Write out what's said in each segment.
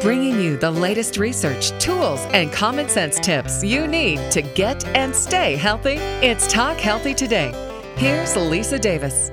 Bringing you the latest research, tools, and common sense tips you need to get and stay healthy. It's Talk Healthy Today. Here's Lisa Davis.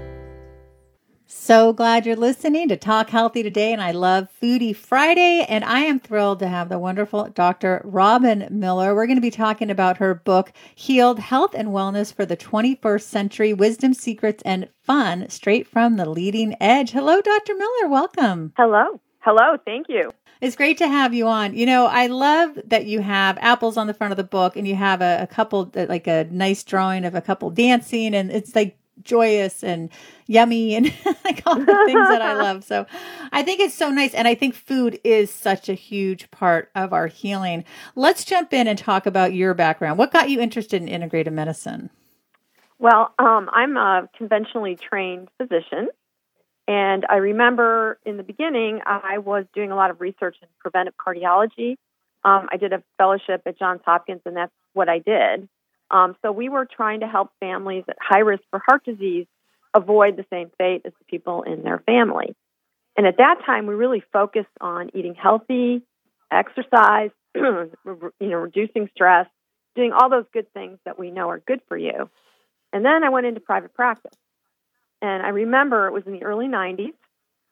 So glad you're listening to Talk Healthy Today, and I love Foodie Friday, and I am thrilled to have the wonderful Dr. Robin Miller. We're going to be talking about her book, Healed, Health and Wellness for the 21st Century, Wisdom, Secrets, and Fun, straight from the leading edge. Hello, Dr. Miller. Welcome. Hello. Hello. Thank you. It's great to have you on. You know, I love that you have apples on the front of the book, and you have a couple, like a nice drawing of a couple dancing, and it's like joyous and yummy and like all the things that I love. So I think it's so nice. And I think food is such a huge part of our healing. Let's jump in and talk about your background. What got you interested in integrative medicine? Well, I'm a conventionally trained physician. And I remember in the beginning, I was doing a lot of research in preventive cardiology. I did a fellowship at Johns Hopkins, and that's what I did. So we were trying to help families at high risk for heart disease avoid the same fate as the people in their family. And at that time, we really focused on eating healthy, exercise, reducing stress, doing all those good things that we know are good for you. And then I went into private practice. And I remember it was in the early 90s.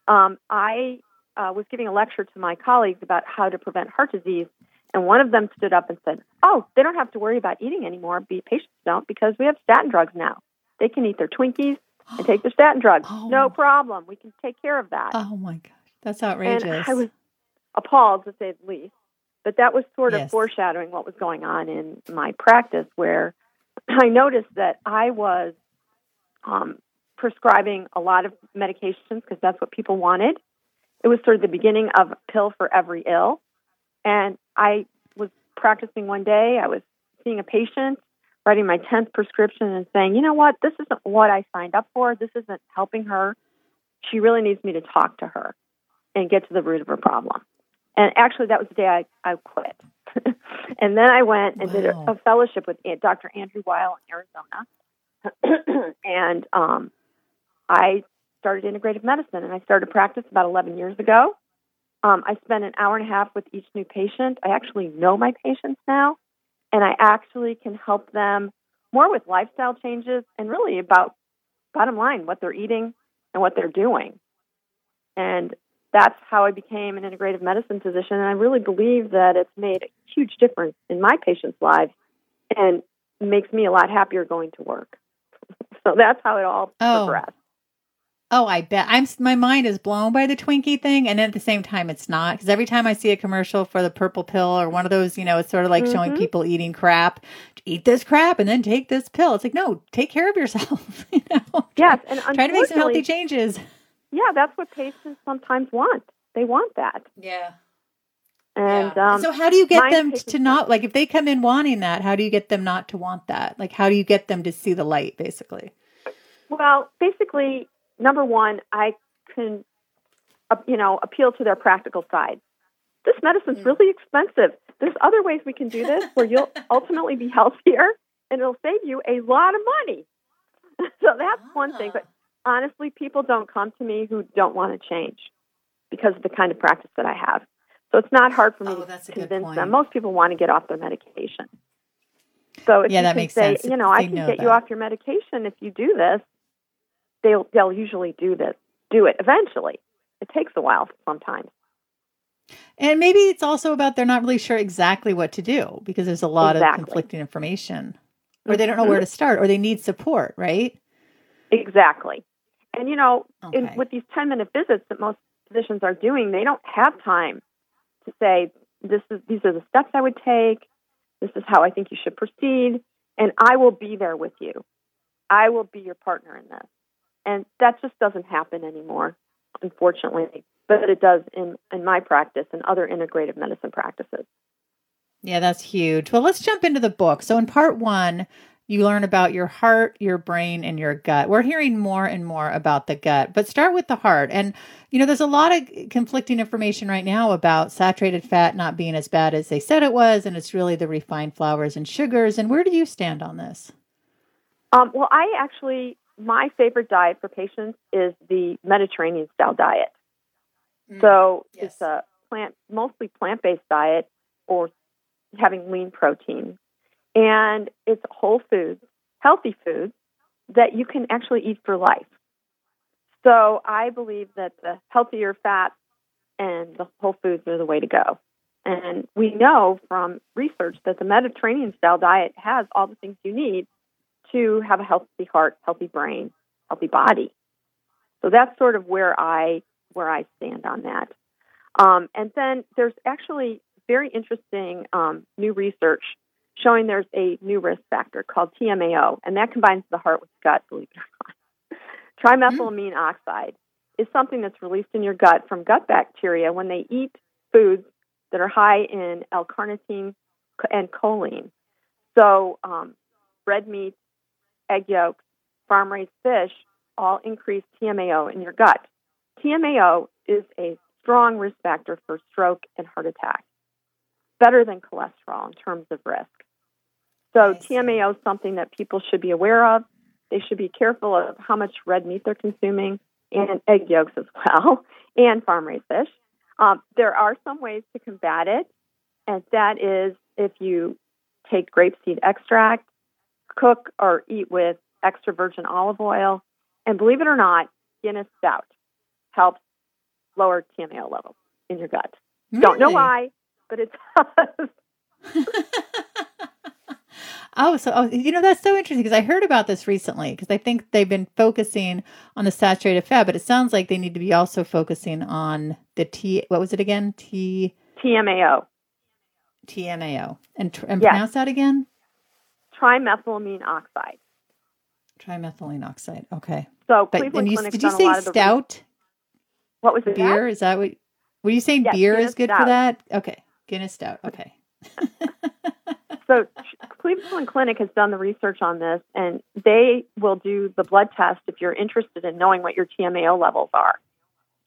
I was giving a lecture to my colleagues about how to prevent heart disease, and one of them stood up and said, "Oh, they don't have to worry about eating anymore. Patients don't, because we have statin drugs now. They can eat their Twinkies and take their statin drugs. Oh. No problem. We can take care of that." Oh, my gosh. That's outrageous. And I was appalled, to say the least. But that was sort of foreshadowing what was going on in my practice, where I noticed that I was prescribing a lot of medications because that's what people wanted. It was sort of the beginning of a pill for every ill. And I was practicing one day, I was seeing a patient, writing my 10th prescription and saying, you know what, this isn't what I signed up for. This isn't helping her. She really needs me to talk to her and get to the root of her problem. And actually, that was the day I quit. And then I went and did a fellowship with Dr. Andrew Weil in Arizona. And I started integrative medicine, and I started practice about 11 years ago. I spend an hour and a half with each new patient. I actually know my patients now, and I actually can help them more with lifestyle changes and really about, bottom line, what they're eating and what they're doing. And that's how I became an integrative medicine physician, and I really believe that it's made a huge difference in my patients' lives and makes me a lot happier going to work. So that's how it all progressed. Oh, I bet. My mind is blown by the Twinkie thing, and at the same time, it's not. Because every time I see a commercial for the purple pill or one of those, you know, it's sort of like showing people eating crap. Eat this crap and then take this pill. It's like, no, take care of yourself. You know? Yes. And try to make some healthy changes. Yeah, that's what patients sometimes want. They want that. Yeah. And so how do you get them to not, like, if they come in wanting that, how do you get them not to want that? Like, how do you get them to see the light, basically? Well, basically, number one, I can, appeal to their practical side. This medicine's really expensive. There's other ways we can do this where you'll ultimately be healthier and it'll save you a lot of money. So that's one thing. But honestly, people don't come to me who don't want to change because of the kind of practice that I have. So it's not hard for me to convince them. Most people want to get off their medication. So if you can say, sense. You know, I can get you off your medication if you do this. They'll usually do it eventually. It takes a while sometimes. And maybe it's also about they're not really sure exactly what to do because there's a lot of conflicting information, or they don't know where to start, or they need support, right? Exactly. And, with these 10-minute visits that most physicians are doing, they don't have time to say, these are the steps I would take, this is how I think you should proceed, and I will be there with you. I will be your partner in this. And that just doesn't happen anymore, unfortunately. But it does in my practice and other integrative medicine practices. Yeah, that's huge. Well, let's jump into the book. So in part one, you learn about your heart, your brain, and your gut. We're hearing more and more about the gut, but start with the heart. And, there's a lot of conflicting information right now about saturated fat not being as bad as they said it was, and it's really the refined flours and sugars. And where do you stand on this? Well, my favorite diet for patients is the Mediterranean-style diet. So it's a mostly plant-based diet or having lean protein. And it's whole foods, healthy foods that you can actually eat for life. So I believe that the healthier fats and the whole foods are the way to go. And we know from research that the Mediterranean-style diet has all the things you need to have a healthy heart, healthy brain, healthy body. So that's sort of where I stand on that. And then there's actually very interesting new research showing there's a new risk factor called TMAO, and that combines the heart with the gut, believe it or not. Trimethylamine oxide is something that's released in your gut from gut bacteria when they eat foods that are high in L-carnitine and choline. So red meat, egg yolks, farm-raised fish all increase TMAO in your gut. TMAO is a strong risk factor for stroke and heart attack, better than cholesterol in terms of risk. So TMAO is something that people should be aware of. They should be careful of how much red meat they're consuming, and egg yolks as well, and farm-raised fish. There are some ways to combat it, and that is if you take grapeseed extract, cook or eat with extra virgin olive oil, and believe it or not, Guinness stout helps lower TMAO levels in your gut. Really? Don't know why, but it does. That's so interesting because I heard about this recently because I think they've been focusing on the saturated fat, but it sounds like they need to be also focusing on the TMAO. TMAO. And yes. Pronounce that again? Trimethylamine oxide. Trimethylamine oxide. Okay. So Cleveland Clinic. Did you say stout? What was it? Beer? Is that what? Were you saying beer is good for that? Okay. Guinness stout. Okay. So Cleveland Clinic has done the research on this, and they will do the blood test if you're interested in knowing what your TMAO levels are.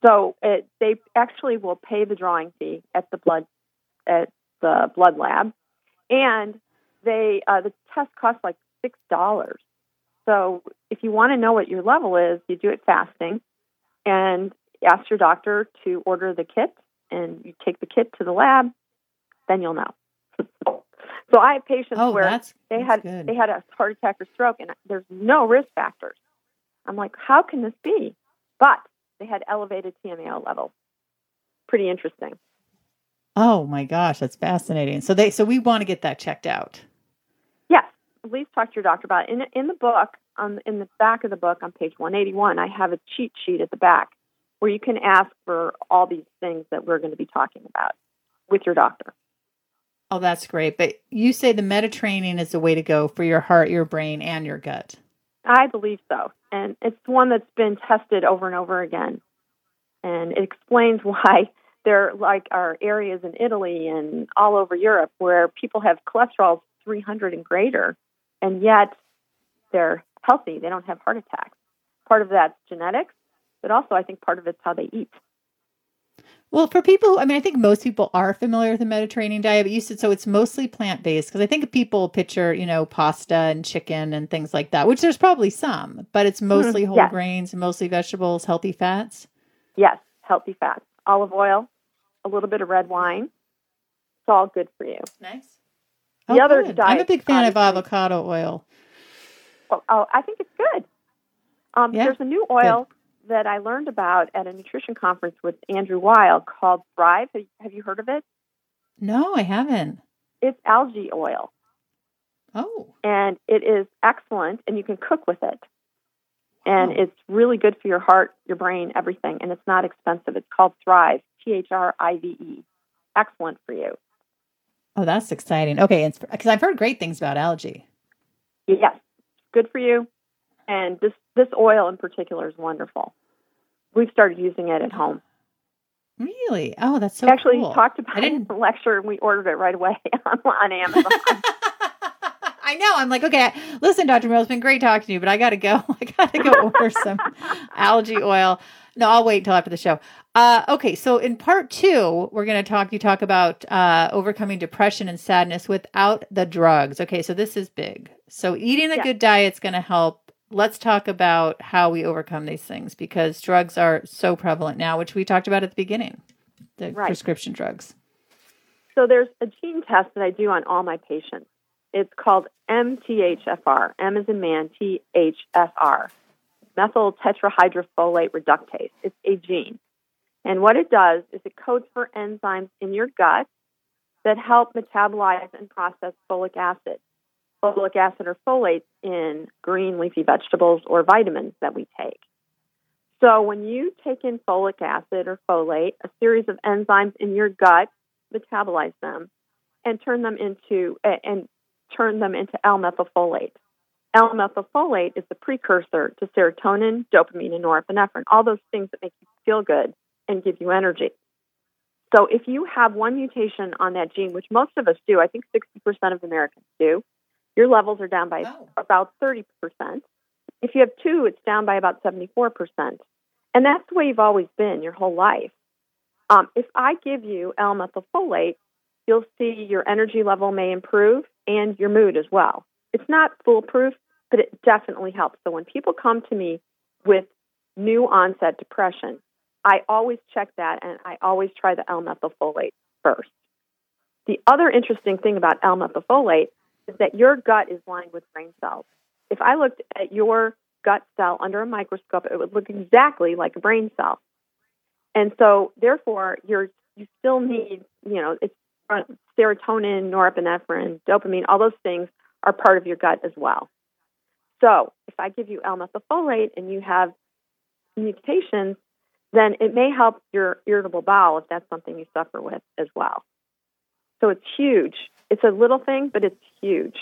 So they actually will pay the drawing fee at the blood lab, and they the test costs like $6. So if you want to know what your level is, you do it fasting, and ask your doctor to order the kit, and you take the kit to the lab, then you'll know. So I have patients where they had a heart attack or stroke, and there's no risk factors. I'm like, how can this be? But they had elevated TMAO levels. Pretty interesting. Oh my gosh, that's fascinating. So we want to get that checked out. Yes, please talk to your doctor about it. In the book, in the back of the book on page 181, I have a cheat sheet at the back where you can ask for all these things that we're going to be talking about with your doctor. Oh, that's great. But you say the Mediterranean is the way to go for your heart, your brain, and your gut. I believe so. And it's one that's been tested over and over again. And it explains why there are areas in Italy and all over Europe where people have cholesterol 300 and greater, and yet they're healthy. They don't have heart attacks. Part of that's genetics, but also I think part of it's how they eat. Well, for people, I mean, I think most people are familiar with the Mediterranean diet, but you said, so it's mostly plant-based because I think people picture, pasta and chicken and things like that, which there's probably some, but it's mostly whole grains, mostly vegetables, healthy fats. Yes. Healthy fats, olive oil, a little bit of red wine. It's all good for you. Nice. I'm a big fan of avocado oil. Oh, I think it's good. There's a new oil that I learned about at a nutrition conference with Andrew Weil called Thrive. Have you heard of it? No, I haven't. It's algae oil. Oh. And it is excellent, and you can cook with it. And it's really good for your heart, your brain, everything, and it's not expensive. It's called Thrive, Thrive. Excellent for you. Oh, that's exciting. Okay, because I've heard great things about algae. Yes, good for you. And this oil in particular is wonderful. We've started using it at home. Really? Oh, that's so cool. Actually, talked about it in the lecture, and we ordered it right away on Amazon. I know. I'm like, okay, listen, Dr. Mill, it's been great talking to you, but I got to go. Order some algae oil. No, I'll wait until after the show. Okay, so in part 2, we're going to talk about overcoming depression and sadness without the drugs. Okay, so this is big. So eating a good diet is going to help. Let's talk about how we overcome these things because drugs are so prevalent now, which we talked about at the beginning. the right. prescription drugs? So there's a gene test that I do on all my patients. It's called MTHFR. M as in man, THFR. Methyl tetrahydrofolate reductase. It's a gene. And what it does is it codes for enzymes in your gut that help metabolize and process folic acid. Folic acid or folates in green leafy vegetables or vitamins that we take. So when you take in folic acid or folate, a series of enzymes in your gut metabolize them and turn them into L-methylfolate. L-methylfolate is the precursor to serotonin, dopamine, and norepinephrine, all those things that make you feel good and give you energy. So if you have one mutation on that gene, which most of us do, I think 60% of Americans do, your levels are down by about 30%. If you have two, it's down by about 74%. And that's the way you've always been your whole life. If I give you L-methylfolate, you'll see your energy level may improve and your mood as well. It's not foolproof, but it definitely helps. So when people come to me with new onset depression, I always check that, and I always try the L-methylfolate first. The other interesting thing about L-methylfolate is that your gut is lined with brain cells. If I looked at your gut cell under a microscope, it would look exactly like a brain cell. And so, therefore, you still need, it's serotonin, norepinephrine, dopamine, all those things are part of your gut as well. So if I give you L-methylfolate and you have mutations, then it may help your irritable bowel if that's something you suffer with as well. So it's huge. It's a little thing, but it's huge.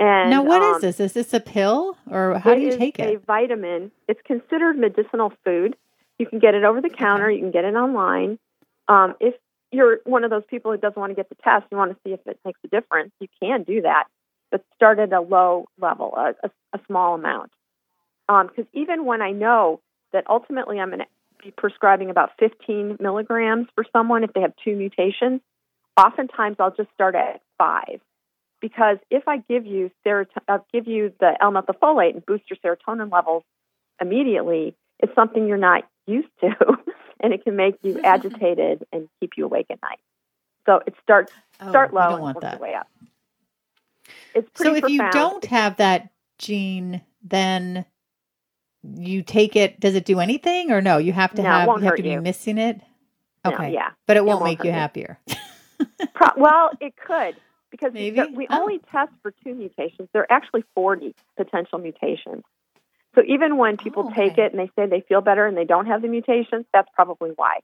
And now, what is this? Is this a pill, or how do you take it? It's a vitamin. It's considered medicinal food. You can get it over the counter. You can get it online. If you're one of those people who doesn't want to get the test, you want to see if it makes a difference, you can do that, but start at a low level, a small amount. Because even when I know that ultimately I'm going to be prescribing about 15 milligrams for someone if they have two mutations, oftentimes I'll just start at 5, because if I give you the L-methylfolate and boost your serotonin levels immediately, it's something you're not used to, and it can make you agitated and keep you awake at night. So it start low and work your way up. It's pretty profound. So if you don't have that gene, then you take it. Does it do anything, or no? You have to be missing it. Okay, no, yeah, but it won't make you happier. Well, it could, because we only test for 2 mutations. There are actually 40 potential mutations. So even when people take it and they say they feel better and they don't have the mutations, that's probably why.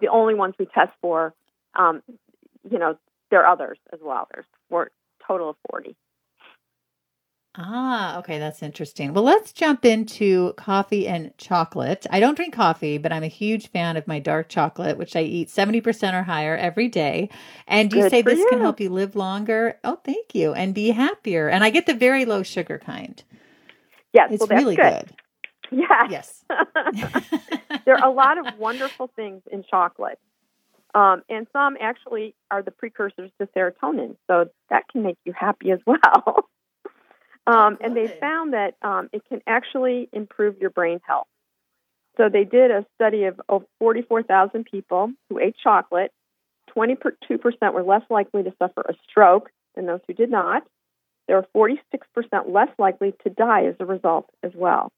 The only ones we test for, there are others as well. There's a total of 40. Ah, okay. That's interesting. Well, let's jump into coffee and chocolate. I don't drink coffee, but I'm a huge fan of my dark chocolate, which I eat 70% or higher every day. And you say this can help you live longer. Oh, thank you. And be happier. And I get the very low sugar kind. Yes, it's really good. Yes. There are a lot of wonderful things in chocolate. And some actually are the precursors to serotonin. So that can make you happy as well. And they found that it can actually improve your brain health. So they did a study of 44,000 people who ate chocolate. 22% were less likely to suffer a stroke than those who did not. They were 46% less likely to die as a result as well.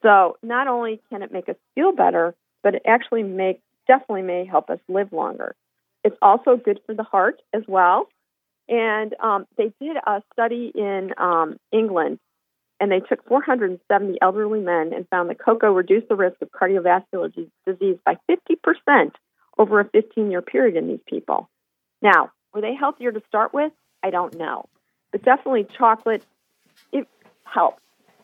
So not only can it make us feel better, but it actually definitely may help us live longer. It's also good for the heart as well. And they did a study in England, and they took 470 elderly men and found that cocoa reduced the risk of cardiovascular disease by 50% over a 15-year period in these people. Now, were they healthier to start with? I don't know. But definitely chocolate, it helps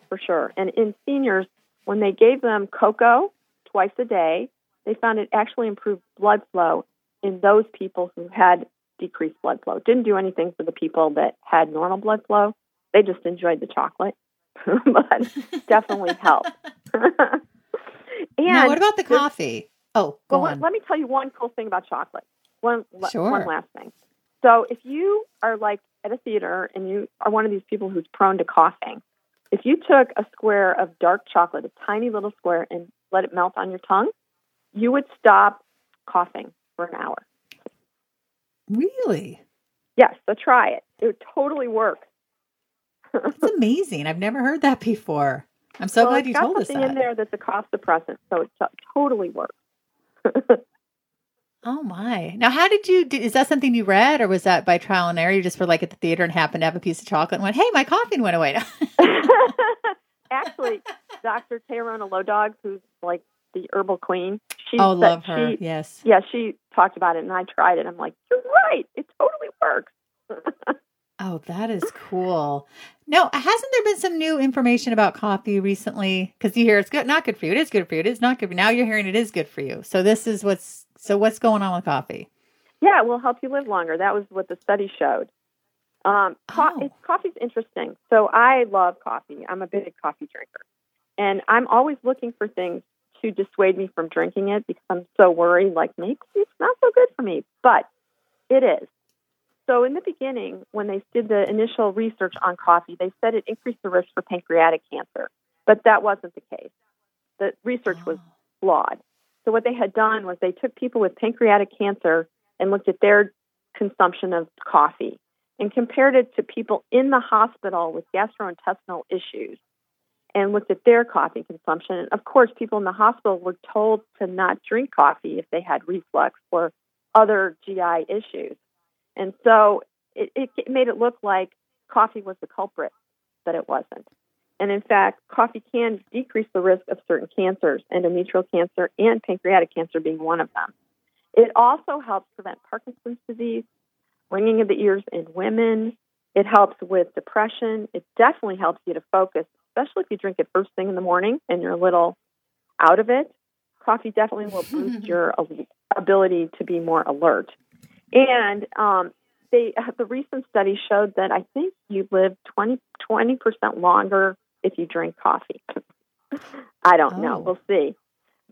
for sure. And in seniors, when they gave them cocoa twice a day, they found it actually improved blood flow in those people who had decreased blood flow. It didn't do anything for the people that had normal blood flow. They just enjoyed the chocolate, but definitely helped. Now, what about the coffee? Let me tell you one cool thing about chocolate. One last thing. So if you are like at a theater and you are one of these people who's prone to coughing, if you took a square of dark chocolate, a tiny little square, and let it melt on your tongue, you would stop coughing for an hour. Really? Yes, so try it. It would totally work. That's amazing. I've never heard that before. I'm so glad you told us that. There's something in there that's a cough suppressant, so it totally works. Oh, my. Now, how did you do? Is that something you read, or was that by trial and error? You just were like at the theater and happened to have a piece of chocolate and went, hey, my coughing went away. Actually, Dr. Tieraona Low Dog, who's like the herbal queen. Love her. Yes. Yeah, she talked about it, and I tried it. I'm like, you're right. It totally works. Oh, that is cool. No, hasn't there been some new information about coffee recently? Because you hear it's good, not good for you. It is good for you. It is not good for you. Now you're hearing it is good for you. So what's going on with coffee? Yeah, it will help you live longer. That was what the study showed. Coffee's interesting. So I love coffee. I'm a big coffee drinker. And I'm always looking for things to dissuade me from drinking it because I'm so worried, like, maybe it's not so good for me. But it is. So in the beginning, when they did the initial research on coffee, they said it increased the risk for pancreatic cancer, but that wasn't the case. The research was flawed. So what they had done was they took people with pancreatic cancer and looked at their consumption of coffee and compared it to people in the hospital with gastrointestinal issues and looked at their coffee consumption. And of course, people in the hospital were told to not drink coffee if they had reflux or other GI issues. And so it made it look like coffee was the culprit, but it wasn't. And in fact, coffee can decrease the risk of certain cancers, endometrial cancer and pancreatic cancer being one of them. It also helps prevent Parkinson's disease, ringing of the ears in women. It helps with depression. It definitely helps you to focus, especially if you drink it first thing in the morning and you're a little out of it. Coffee definitely will boost your ability to be more alert. And the recent study showed that I think you live 20% longer if you drink coffee. I don't know. We'll see.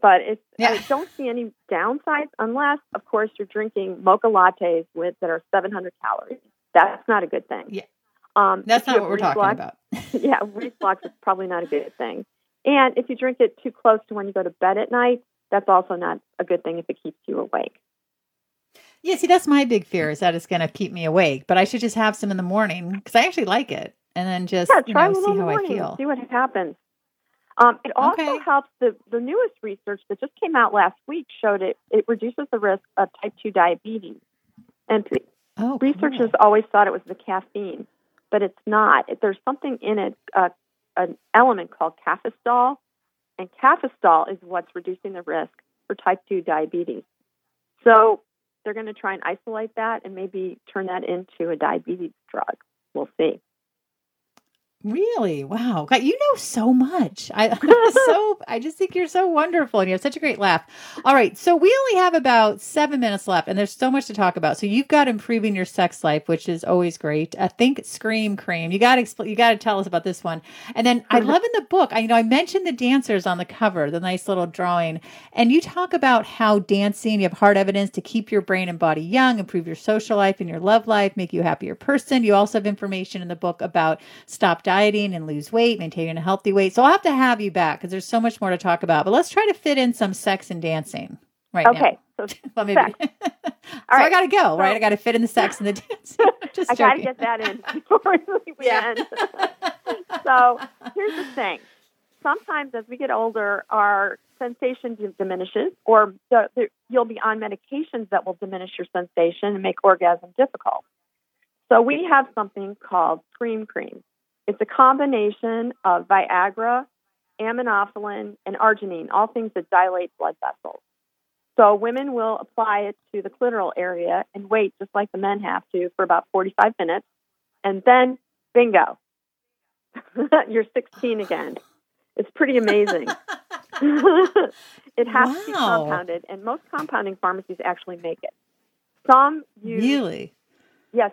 But I don't see any downsides unless, of course, you're drinking mocha lattes that are 700 calories. That's not a good thing. Yeah. That's not what we're talking about. Yeah, reflux is probably not a good thing. And if you drink it too close to when you go to bed at night, that's also not a good thing if it keeps you awake. Yeah, see, that's my big fear is that it's going to keep me awake, but I should just have some in the morning because I actually like it and then just see how I feel. See what happens. It also helps. The newest research that just came out last week showed it reduces the risk of type 2 diabetes. And researchers always thought it was the caffeine, but it's not. There's something in it, an element called cafestol, and cafestol is what's reducing the risk for type 2 diabetes. So they're going to try and isolate that and maybe turn that into a diabetes drug. We'll see. Really? Wow. God, you know so much. I just think you're so wonderful and you have such a great laugh. All right. So we only have about 7 minutes left and there's so much to talk about. So you've got improving your sex life, which is always great. I think Scream Cream. You got to tell us about this one. And then I love in the book, I mentioned the dancers on the cover, the nice little drawing, and you talk about how dancing, you have hard evidence to keep your brain and body young, improve your social life and your love life, make you a happier person. You also have information in the book about stop dieting and lose weight, maintaining a healthy weight. So I'll have to have you back because there's so much more to talk about. But let's try to fit in some sex and dancing now. Okay. So, well, maybe. I got to go, right? I got to fit in the sex and the dancing. I got to get that in before we end. So here's the thing. Sometimes as we get older, our sensation diminishes or you'll be on medications that will diminish your sensation and make orgasm difficult. So we have something called Scream Cream. It's a combination of Viagra, aminophylline, and arginine, all things that dilate blood vessels. So women will apply it to the clitoral area and wait, just like the men have to, for about 45 minutes. And then, bingo, you're 16 again. It's pretty amazing. It has to be compounded, and most compounding pharmacies actually make it. Some use,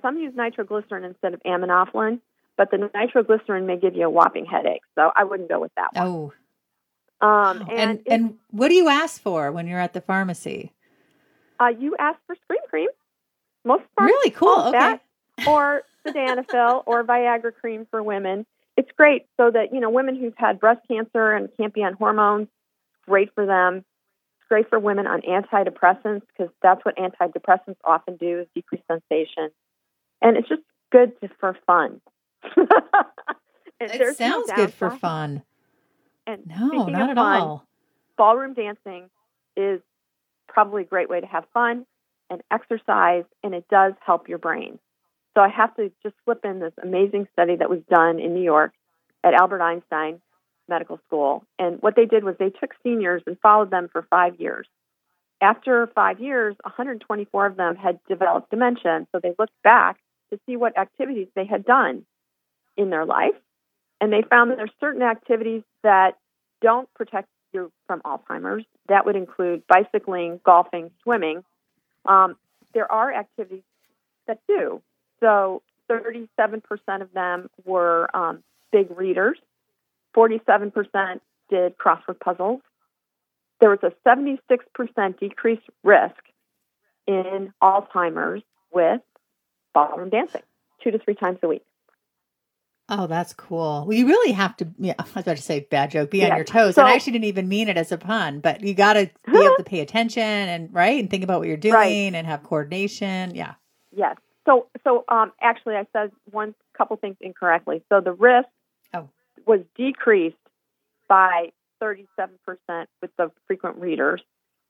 some use nitroglycerin instead of aminophylline. But the nitroglycerin may give you a whopping headache, so I wouldn't go with that one. And what do you ask for when you're at the pharmacy? You ask for Scream Cream. Most pharmacies or Sildenafil or Viagra cream for women. It's great so that women who've had breast cancer and can't be on hormones, great for them. It's great for women on antidepressants because that's what antidepressants often do is decrease sensation. And it's just good for fun. It sounds good for fun. And no, not at fun, all. Ballroom dancing is probably a great way to have fun and exercise, and it does help your brain. So I have to just slip in this amazing study that was done in New York at Albert Einstein Medical School. And what they did was they took seniors and followed them for 5 years. After 5 years, 124 of them had developed dementia. So they looked back to see what activities they had done in their life. And they found that there's certain activities that don't protect you from Alzheimer's. That would include bicycling, golfing, swimming. There are activities that do. So 37% of them were big readers. 47% did crossword puzzles. There was a 76% decreased risk in Alzheimer's with ballroom dancing 2 to 3 times a week. Oh, that's cool. Well, you really have to, I was about to say bad joke, be on your toes. So, and I actually didn't even mean it as a pun, but you got to be able to pay attention and, and think about what you're doing and have coordination. Yeah. Yes. So actually I said couple things incorrectly. So the risk was decreased by 37% with the frequent readers,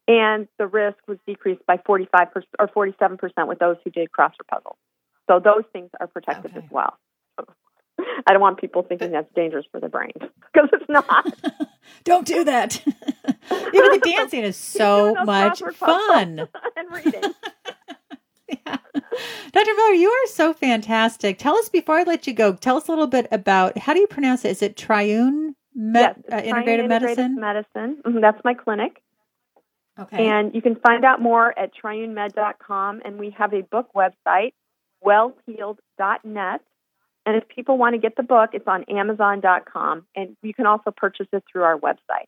and the risk was decreased by 45% or 47% with those who did crossword puzzles. So those things are protected as well. I don't want people thinking that's dangerous for the brain, because it's not. Don't do that. Even the dancing is so much fun. And reading. Yeah. Dr. Miller, you are so fantastic. Tell us, before I let you go, tell us a little bit about, how do you pronounce it? Is it Triune Integrative Medicine? Medicine. Mm-hmm. That's my clinic. Okay. And you can find out more at triunemed.com. And we have a book website, wellhealed.net. And if people want to get the book, it's on amazon.com. And you can also purchase it through our website.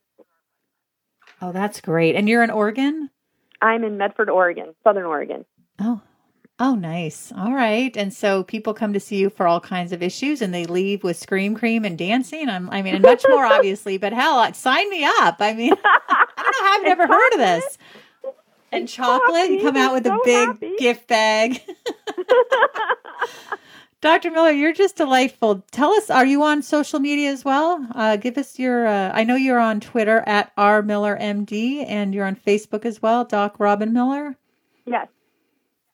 Oh, that's great. And you're in Oregon? I'm in Medford, Oregon, Southern Oregon. Oh, nice. All right. And so people come to see you for all kinds of issues, and they leave with Scream Cream and dancing. And much more, obviously, but hell, sign me up. I don't know how I've never heard of this. And chocolate, you come out with a big gift bag. Dr. Miller, you're just delightful. Tell us, are you on social media as well? Give us your, I know you're on Twitter at RMillerMD, and you're on Facebook as well, Doc Robin Miller. Yes.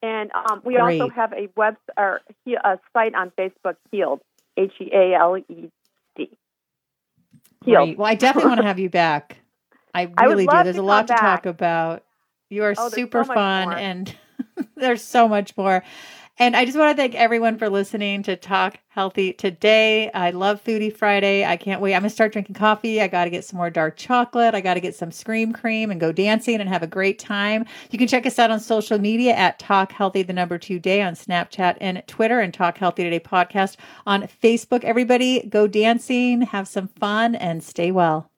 And we also have a a site on Facebook, Healed, Healed. Healed. Great. Well, I definitely want to have you back. I really do. There's a lot to talk about. You are super fun, and there's so much more. And I just want to thank everyone for listening to Talk Healthy today. I love Foodie Friday. I can't wait. I'm going to start drinking coffee. I got to get some more dark chocolate. I got to get some Scream Cream and go dancing and have a great time. You can check us out on social media at Talk Healthy, 2 Day on Snapchat and Twitter, and Talk Healthy Today podcast on Facebook. Everybody go dancing, have some fun, and stay well.